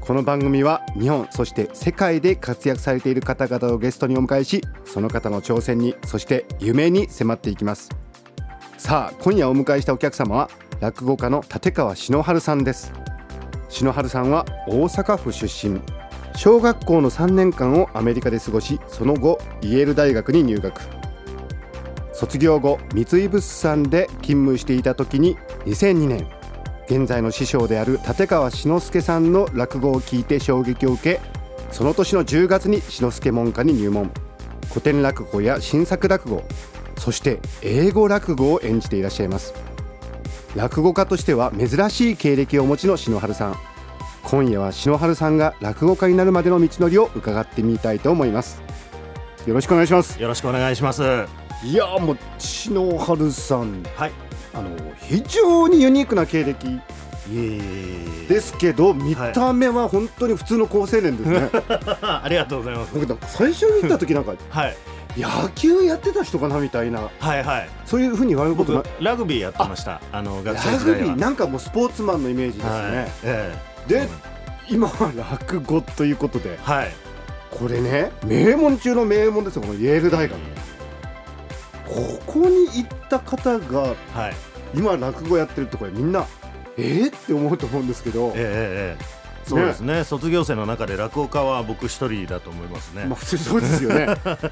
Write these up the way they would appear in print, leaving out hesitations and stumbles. この番組は日本そして世界で活躍されている方々をゲストにお迎えし、その方の挑戦にそして夢に迫っていきます。さあ今夜お迎えしたお客様は落語家の立川篠春さんです。篠春さんは大阪府出身、小学校の3年間をアメリカで過ごし、その後イェール大学に入学。卒業後、三井物産で勤務していた時に2002年、現在の師匠である立川志の輔さんの落語を聞いて衝撃を受け、その年の10月に志の輔門下に入門。古典落語や新作落語、そして英語落語を演じていらっしゃいます。落語家としては珍しい経歴をお持ちの篠春さん。今夜は篠春さんが落語家になるまでの道のりを伺ってみたいと思います。よろしくお願いします。よろしくお願いします。いやもう篠春さん、はい、非常にユニークな経歴ですけど、見た目は本当に普通の好青年ですね。ありがとうございます。なんか最初に見た時なんか、はい、野球やってた人かなみたいな、はいはい、そういうふうに言われることな。僕ラグビーやってました。学生時代はラグビーなんかもうスポーツマンのイメージですね、はいで、今は落語ということで、はい、これね名門中の名門ですよ、このイェール大学。ここに行った方が、はい、今落語やってるところみんなって思うと思うんですけど、そうです ね卒業生の中で落語家は僕一人だと思いますね、まあ、普通そうですよね。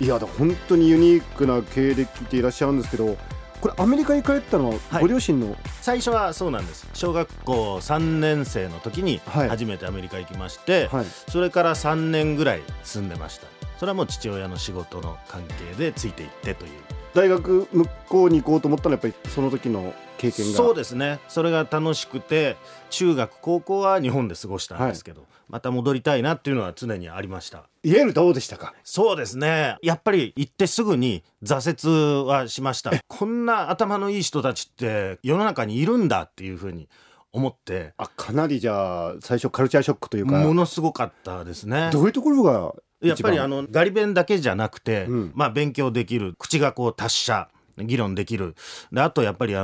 いやだ本当にユニークな経歴でいらっしゃるんですけど、これアメリカに帰ったのはご両親の、はい、最初はそうなんです。小学校3年生の時に初めてアメリカ行きまして、はい、それから3年ぐらい住んでました。それはもう父親の仕事の関係でついていってという。大学向こうに行こうと思ったのはやっぱりその時の経験が。そうですね、それが楽しくて中学高校は日本で過ごしたんですけど、はい、また戻りたいなっていうのは常にありました。イェールどうでしたか？そうですね、やっぱり行ってすぐに挫折はしました。こんな頭のいい人たちって世の中にいるんだっていうふうに思って。あ、かなりじゃあ最初カルチャーショックというか。ものすごかったですね。どういうところが？やっぱりガリ勉だけじゃなくて、まあ、勉強できる、口がこう達者、議論できるで、あとやっぱり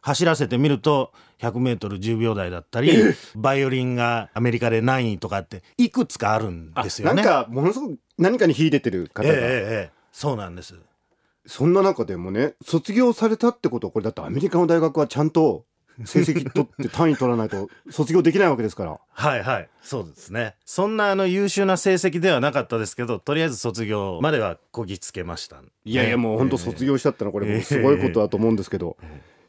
走らせてみると 100m10 秒台だったり、バイオリンがアメリカで何位とかっていくつかあるんですよね。なんかものすごく何かに秀でてる方が、そうなんです。そんな中でもね、卒業されたってことは、これだってアメリカの大学はちゃんと成績取って単位取らないと卒業できないわけですから。はいはい、そうですね。そんな優秀な成績ではなかったですけど、とりあえず卒業まではこぎつけました。いやいや、もう本当卒業したってのはこれもうすごいことだと思うんですけど、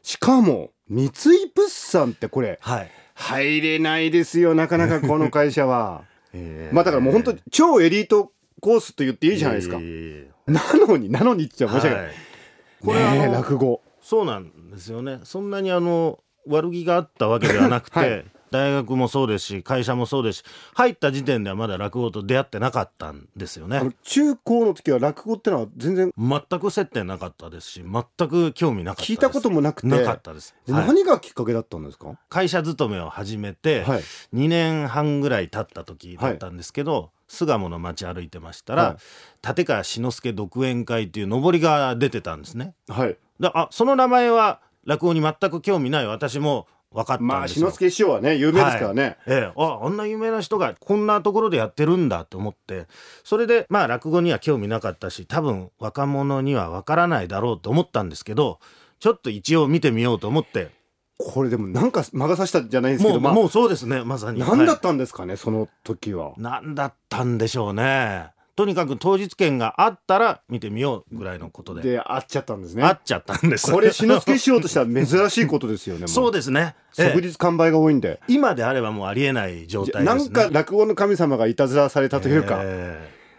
しかも三井物産ってこれ、はい、入れないですよなかなかこの会社は。まあだからもう本当超エリートコースと言っていいじゃないですか。なのにって言っちゃ申し訳ない。はい、これね、落語。そうなんですよね。そんなに悪気があったわけではなくて、はい、大学もそうですし会社もそうですし、入った時点ではまだ落語と出会ってなかったんですよね。中高の時は落語ってのは全く接点なかったですし、全く興味なかったです。聞いたこともなくてなかったです、はい、何がきっかけだったんですか？会社勤めを始めて2年半ぐらい経った時だったんですけど、はい、巣鴨の街歩いてましたら、はい、立川志の輔独演会っていう上りが出てたんですね、はい、その名前は落語に全く興味ない私も分かったんですよ。まあ志の輔師匠はね有名ですからね、はい、あんな有名な人がこんなところでやってるんだと思って、それでまあ落語には興味なかったし、多分若者には分からないだろうと思ったんですけど、ちょっと一応見てみようと思って。これでもなんか魔が差したじゃないですけど、もうそうですね、まさに何だったんですかね、はい、その時は何だったんでしょうね。とにかく当日券があったら見てみようぐらいのことで。で、会っちゃったんですね。会っちゃったんです。これ志の輔師匠としては珍しいことですよね。もうそうですね、即日完売が多いんで、今であればもうありえない状態ですね。なんか落語の神様がいたずらされたというか、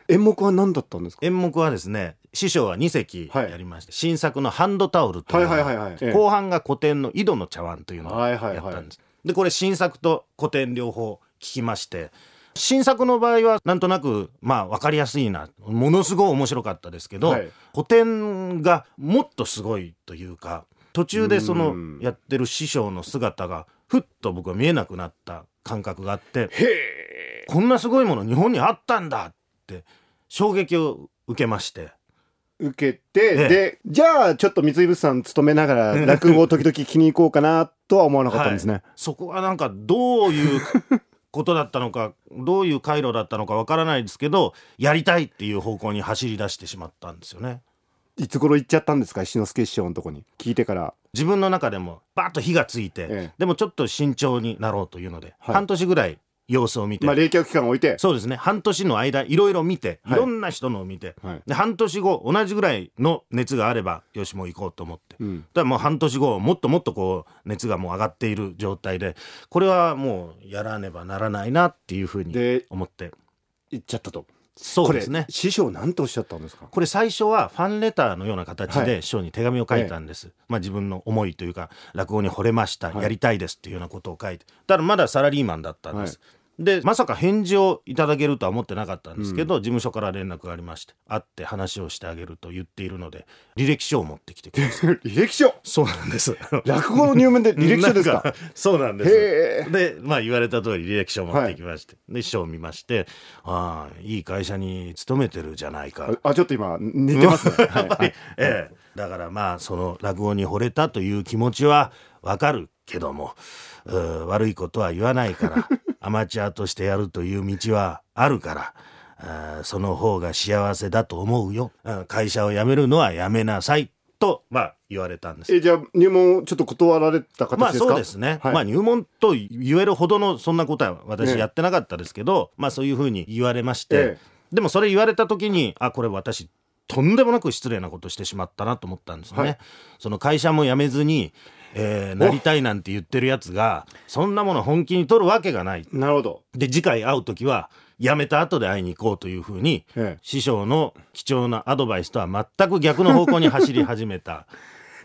演目は何だったんですか？演目はですね、師匠は2席やりまして、はい、新作のハンドタオルという、後半が古典の井戸の茶碗というのをやったんです、でこれ新作と古典両方聞きまして、新作の場合はなんとなく分かりやすいな、ものすごい面白かったですけど、はい、古典がもっとすごいというか、途中でそのやってる師匠の姿がふっと僕は見えなくなった感覚があって、へー、こんなすごいもの日本にあったんだって衝撃を受けまして、受けて、でじゃあちょっと三井物産勤めながら落語を時々聞きに行こうかなとは思わなかったんですね、はい、そこはなんかどういうことだったのかどういう回路だったのかわからないですけど、やりたいっていう方向に走り出してしまったんですよね。いつ頃行っちゃったんですか、石之助師匠のとこに。聞いてから自分の中でもバーッと火がついて、でもちょっと慎重になろうというので、はい、半年ぐらい様子を見て、冷却期間を置いて、そうですね、半年の間いろいろ見て、いろんな人のを見て、はい、で半年後同じぐらいの熱があればよしもう行こうと思って、だからもう半年後もっともっとこう熱がもう上がっている状態で、これはもうやらねばならないなっていうふうに思って行っちゃったと。そうですね。師匠何とおっしゃったんですか。これ最初はファンレターのような形で師匠に手紙を書いたんです、自分の思いというか、落語に惚れました、やりたいですっていうようなことを書いて、だからまだサラリーマンだったんです、でまさか返事をいただけるとは思ってなかったんですけど、事務所から連絡がありまして、会って話をしてあげると言っているので履歴書を持ってきてください履歴書、そうなんです落語の入門で履歴書です かそうなんです。で、言われた通り履歴書を持ってきまして、で師匠を見まして、ああいい会社に勤めてるじゃないか、あちょっと今似てますねやっぱり、だからその落語に惚れたという気持ちはわかるけども、悪いことは言わないからアマチュアとしてやるという道はあるから、その方が幸せだと思うよ、会社を辞めるのはやめなさいと言われたんです。じゃあ入門ちょっと断られた形ですか。そうですね、入門と言えるほどのそんなことは私やってなかったですけど、そういうふうに言われまして、でもそれ言われた時に、あこれ私とんでもなく失礼なことしてしまったなと思ったんですね、その会社も辞めずになりたいなんて言ってるやつがそんなもの本気に取るわけがない。なるほど。で次回会うときは辞めた後で会いに行こうというふうに、師匠の貴重なアドバイスとは全く逆の方向に走り始めた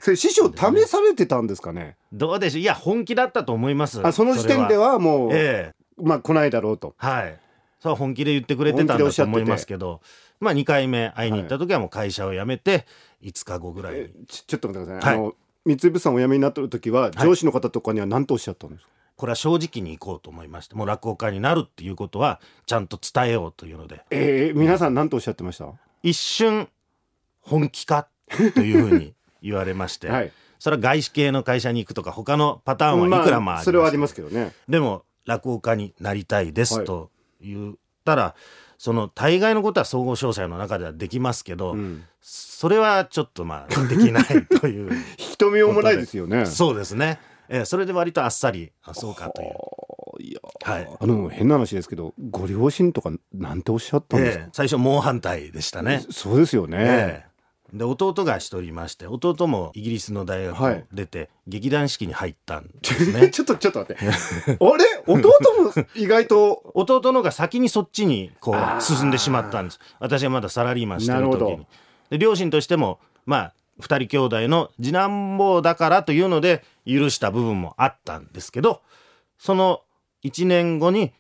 それ師匠試されてたんですかね。どうでしょう。いや本気だったと思います。その時点ではもう、来ないだろうと、それは本気で言ってくれてたんだと思いますけど、2回目会いに行った時はもう会社を辞めて5日後ぐらいに、ちょっと待ってください、三井物産をお辞めになってる時は上司の方とかには何とおっしゃったんですか。これは正直に行こうと思いまして、もう落語家になるっていうことはちゃんと伝えようというので、皆さん何とおっしゃってました。一瞬本気かというふうに言われまして、それは外資系の会社に行くとか他のパターンはいくらもあります、それはありますけどね。でも落語家になりたいですと言ったら、その大概のことは総合商社の中ではできますけど、それはちょっとできないという人見ようもないですよね。そうですね、それで割とあっさりそうかという。いや、変な話ですけどご両親とかなんておっしゃったんですか。最初猛反対でしたね。そうですよね、で弟が一人いまして、弟もイギリスの大学を出て、劇団四季に入ったんですねちょっと待ってあれ弟も意外と弟のが先にそっちにこう進んでしまったんです。私はまだサラリーマンしてる時に。で両親としても2人兄弟の次男坊だからというので許した部分もあったんですけど、その1年後に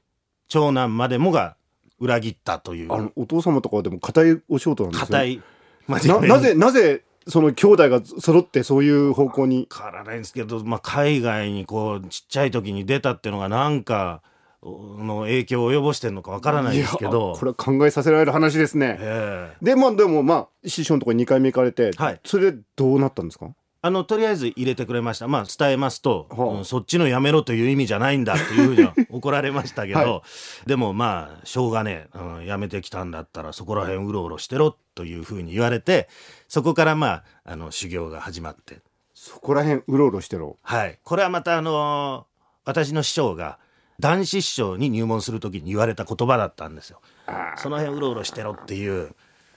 長男までもが裏切ったという。お父様とかはでも固いお仕事なんですよ。固い。なぜその兄弟が揃ってそういう方向に。わからないんですけど、海外にこうちっちゃい時に出たっていうのがなんかの影響を及ぼしてるのかわからないですけど、これは考えさせられる話ですね。でも師匠のところに2回目行かれて、それどうなったんですか。とりあえず入れてくれました。伝えますと、そっちのやめろという意味じゃないんだっていうふうには怒られましたけど、でもしょうがねえ、やめてきたんだったらそこら辺うろうろしてろというふうに言われて、そこから修行が始まって。そこら辺うろうろしてろ。これはまた私の師匠が男子師匠に入門するときに言われた言葉だったんですよ。その辺うろうろしてろっていう。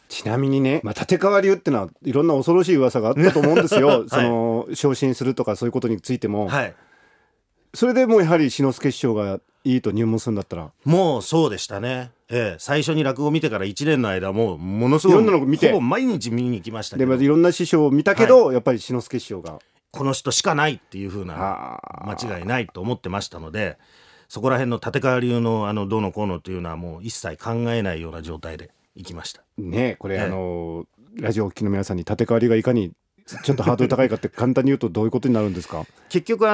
ちなみにね、立川流ってのはいろんな恐ろしい噂があったと思うんですよ、その昇進するとかそういうことについても、それでもうやはり石之助師匠がいいと入門するんだったらもうそうでしたね、最初に落語見てから1年の間もうものすごいいろんなの見てほぼ毎日見に行きましたけど、いろんな師匠を見たけど、やっぱり石之助師匠がこの人しかないっていう風な間違いないと思ってましたので、そこら辺の立川流のどうのこうのというのはもう一切考えないような状態で行きましたね。これ、ラジオを聴きの皆さんに立川流がいかにちょっとハードル高いかって簡単に言うとどういうことになるんですか？結局立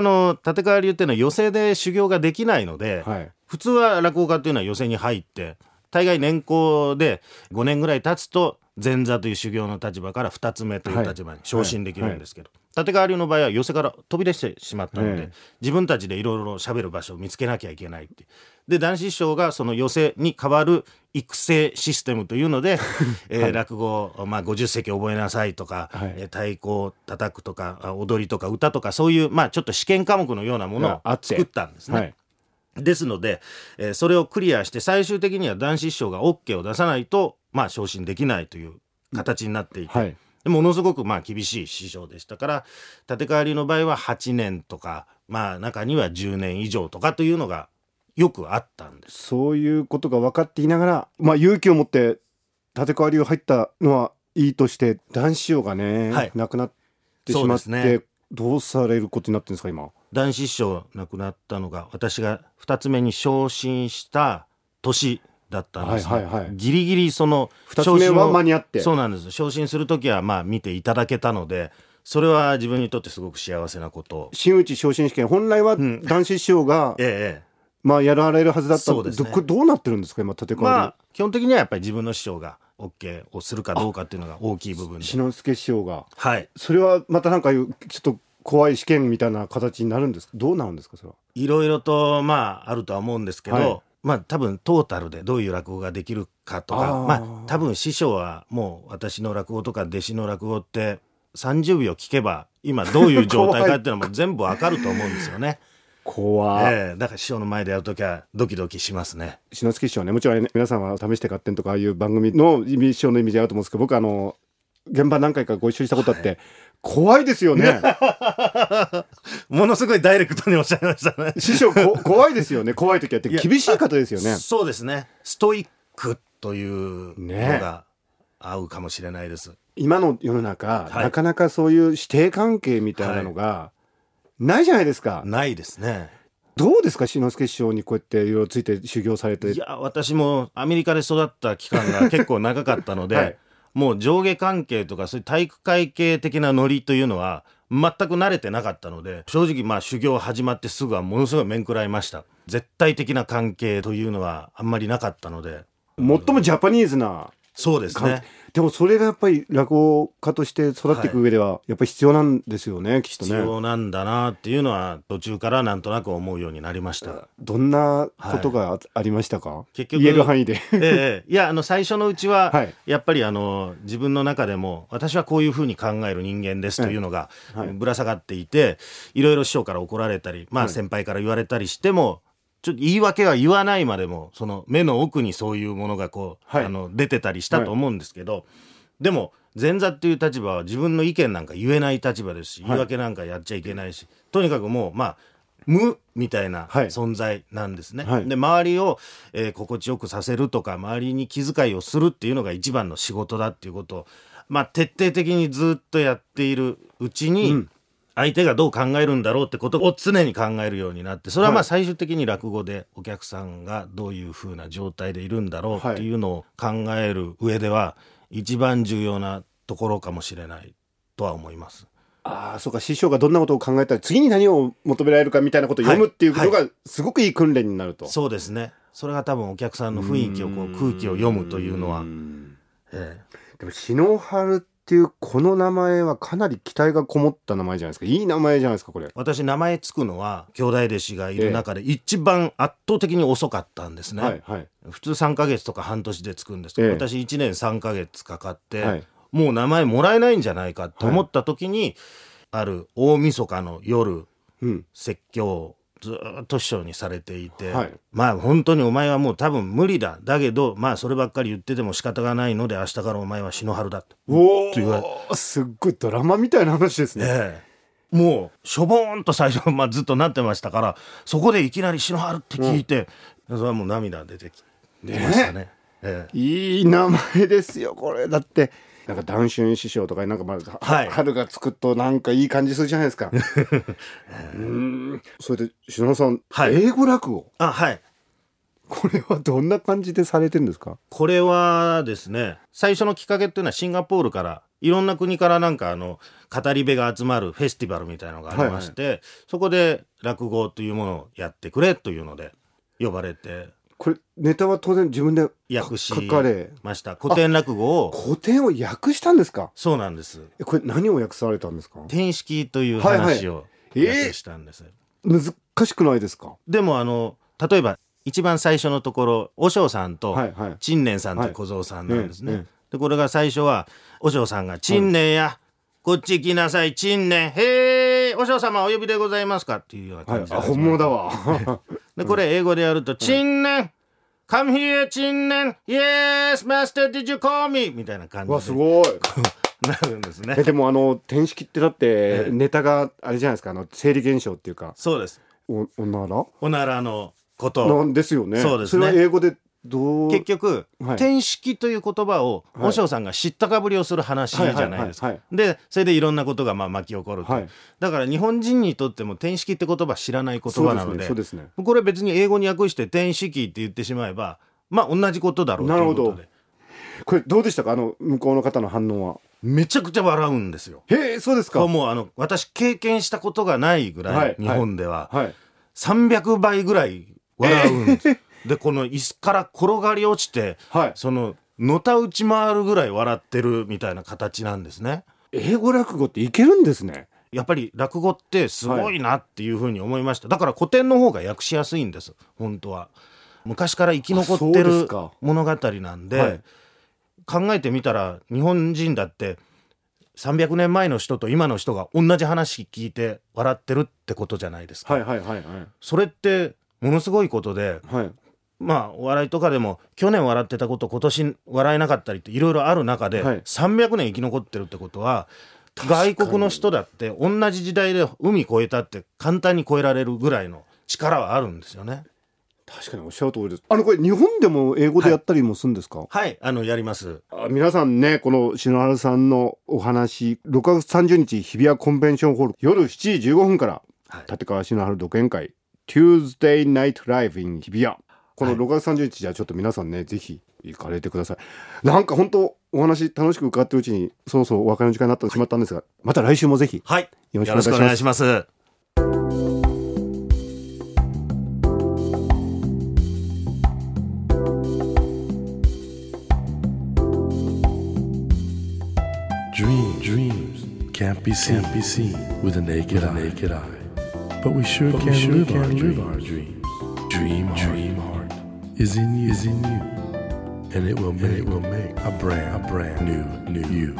川流っていうのは寄席で修行ができないので、はい、普通は落語家っていうのは寄席に入って大概年功で5年ぐらい経つと前座という修行の立場から2つ目という立場に昇進できるんですけど、はいはいはい、立川流の場合は寄席から飛び出してしまったので、自分たちでいろいろ喋る場所を見つけなきゃいけないってで談志師匠がその寄席に代わる育成システムというので、落語を、50席覚えなさいとか、太鼓を叩くとか踊りとか歌とかそういう、ちょっと試験科目のようなものを作ったんですね。ですので、それをクリアして最終的には談志師匠が OK を出さないと昇進できないという形になっていて、でものすごく厳しい師匠でしたから立川流の場合は8年とか、中には10年以上とかというのがよくあったんです。そういうことが分かっていながら、勇気を持って立川流入ったのはいいとして談志師匠がね、亡くなってしまって、どうされることになってるんですか？今談志師匠亡くなったのが私が2つ目に昇進した年だったんです、ギリギリその2つ目は間に合って、そうなんです、昇進するときは見ていただけたのでそれは自分にとってすごく幸せなこと。真打ち昇進試験本来は談志師匠が、やられるはずだったんです、これどうなってるんですか今立川流？基本的にはやっぱり自分の師匠が OK をするかどうかっていうのが大きい部分で、志の輔師匠が、それはまたなんかちょっと怖い試験みたいな形になるんですか？どうなるんですか？それはいろいろとあるとは思うんですけど、多分トータルでどういう落語ができるかとか、多分師匠はもう私の落語とか弟子の落語って30秒聞けば今どういう状態かっていうのも全部わかると思うんですよね。怖い、だから師匠の前でやるときはドキドキしますね。志の輔師匠ね、もちろん皆さんは試して勝手にとかああいう番組の師匠のイメージあると思うんですけど、僕現場何回かご一緒したことあって、怖いですよねものすごいダイレクトにおっしゃいましたね師匠怖いですよね。怖い時はって厳しい方ですよね。そうですね、ストイックというのが合うかもしれないです、今の世の中、なかなかそういう師弟関係みたいなのが、ないじゃないですか。ないですね。どうですか志の輔師匠にこうやっていろいろついて修行されて？いや、私もアメリカで育った期間が結構長かったので、もう上下関係とかそういう体育会系的なノリというのは全く慣れてなかったので、正直修行始まってすぐはものすごい面食らいました。絶対的な関係というのはあんまりなかったので、最もジャパニーズな。そうですね。でもそれがやっぱり落語家として育っていく上ではやっぱり必要なんですよね、きっとね。必要なんだなっていうのは途中からなんとなく思うようになりました。どんなことがありましたか？結局言える範囲でいや最初のうちはやっぱり自分の中でも私はこういうふうに考える人間ですというのがぶら下がっていて、いろいろ師匠から怒られたり、先輩から言われたりしてもちょっと言い訳は言わないまでもその目の奥にそういうものがこう、出てたりしたと思うんですけど、でも前座っていう立場は自分の意見なんか言えない立場ですし、言い訳なんかやっちゃいけないし、とにかくもう無みたいな存在なんですね、で周りを、心地よくさせるとか周りに気遣いをするっていうのが一番の仕事だっていうことを、徹底的にずっとやっているうちに、相手がどう考えるんだろうってことを常に考えるようになって、それは最終的に落語でお客さんがどういう風な状態でいるんだろうっていうのを考える上では一番重要なところかもしれないとは思います。ああ、そうか。師匠がどんなことを考えたら次に何を求められるかみたいなことを読むっていうことがすごくいい訓練になると、そうですね。それが多分お客さんの雰囲気を空気を読むというのは、でも篠原っていうこの名前はかなり期待がこもった名前じゃないですか。いい名前じゃないですかこれ。私名前つくのは兄弟弟子がいる中で一番圧倒的に遅かったんですね、普通3ヶ月とか半年でつくんですけど、私1年3ヶ月かかって、もう名前もらえないんじゃないかと思った時に、ある大晦日の夜、説教をずっと師匠にされていて、本当にお前はもう多分無理だ、だけどそればっかり言ってても仕方がないので明日からお前は篠原だと言われて、すっごいドラマみたいな話ですね、もうしょぼーんと最初、ずっとなってましたから、そこでいきなり篠原って聞いて、それはもう涙出てきましたね。いい名前ですよこれ。だってなんか談春師匠とかなんかまあ、はい、春がつくとなんかいい感じするじゃないですかそれで篠野さん、はい、英語落語、あ、はい、これはどんな感じでされてるんですか？これはですね、最初のきっかけっていうのはシンガポールからいろんな国からなんか語り部が集まるフェスティバルみたいなのがありまして、はいはい、そこで落語というものをやってくれというので呼ばれて、これネタは当然自分で訳しました。古典落語を、古典を訳したんですか？そうなんです。これ何を訳されたんですか？転式という話を訳したんです、難しくないですか？でも例えば一番最初のところ、和尚さんと陳年さんと小僧さんなんですね、はいはい、でこれが最初は和尚さんが陳年や、はい、こっち来なさい陳年、へー、和尚様お呼びでございますかっていうような感じで、はい、あ、本物だわでこれ英語でやると陳年、はい、Come here 陳年 Yes master did you call me みたいな感じで、わ、すごいなるんですね。でも転式ってだってネタがあれじゃないですか、生理現象っていうか、そうです、おならのことなんですよね。そうですね。それは英語でどう、結局、はい、転式という言葉を和尚さんが知ったかぶりをする話じゃないですか、はいはいはいはい、でそれでいろんなことがまあ巻き起こると、はい、だから日本人にとっても転式って言葉知らない言葉なの で、そうですね、そうですね、これ別に英語に訳して転式って言ってしまえばまあ同じことだろうということで。これどうでしたか、向こうの方の反応は？めちゃくちゃ笑うんですよ。へえ、そうですか。これもう私経験したことがないぐらい、はい、日本では、はい、300倍ぐらい笑うんです、でこの椅子から転がり落ちて、はい、のた打ち回るぐらい笑ってるみたいな形なんですね。英語落語っていけるんですね。やっぱり落語ってすごいなっていうふうに思いました、はい、だから古典の方が訳しやすいんです。本当は昔から生き残ってる物語なんで、はい、考えてみたら日本人だって300年前の人と今の人が同じ話聞いて笑ってるってことじゃないですか、はいはいはいはい、それってものすごいことで、はい、まあ、お笑いとかでも去年笑ってたこと今年笑えなかったりっていろいろある中で、はい、300年生き残ってるってことは外国の人だって同じ時代で海越えたって簡単に越えられるぐらいの力はあるんですよね。確かにおっしゃる通りです。これ日本でも英語でやったりもするんですか？はい、はい、やります。皆さんね、この篠原さんのお話、6月30日日比谷コンベンションホール夜7時15分から、はい、立川篠原独演会 Tuesday Night Live in 日比谷、この6月30日じゃあちょっと皆さんね、ぜひ行かれてください。なんか本当お話楽しく伺ってるうちにそろそろお別れの時間になってしまったんですが、また来週もぜひ、はい、よろしくお願いします。Dreams can't be seen with the naked eye, but we sure can live our dreams. Dream heart is in you, and it will make a brand new you.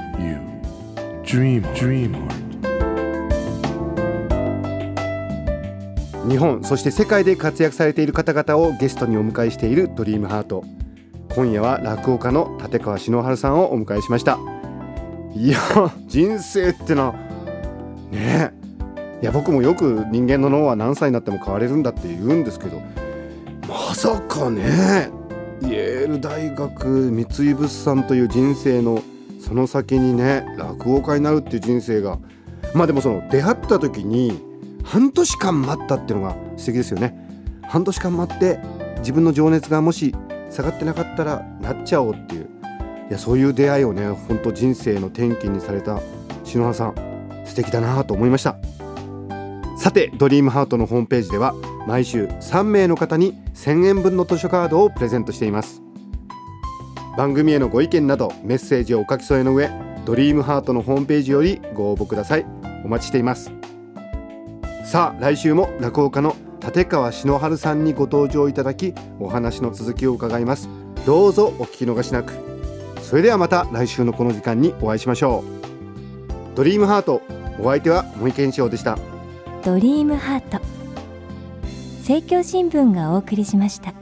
Dream heart. 日本そして世界で活躍されている方々をゲストにお迎えしているドリームハート。今夜は落語家の立川篠原さんをお迎えしました。いや、人生ってなねえ、いや僕もよく人間の脳は何歳になっても変われるんだって言うんですけど。まさかね、イェール大学、三井物産という人生のその先にね、落語家になるっていう人生が、まあでも出会った時に半年間待ったっていうのが素敵ですよね。半年間待って自分の情熱がもし下がってなかったらなっちゃおうっていう、いやそういう出会いをね、本当人生の転機にされた篠原さん、素敵だなと思いました。さて、ドリームハートのホームページでは毎週3名の方に1000円分の図書カードをプレゼントしています。番組へのご意見などメッセージをお書き添えの上、ドリームハートのホームページよりご応募ください。お待ちしています。さあ、来週も落語家の立川篠原さんにご登場いただき、お話の続きを伺います。どうぞお聞き逃しなく。それではまた来週のこの時間にお会いしましょう。ドリームハート、お相手は森健一郎でした。ドリームハート、政教新聞がお送りしました。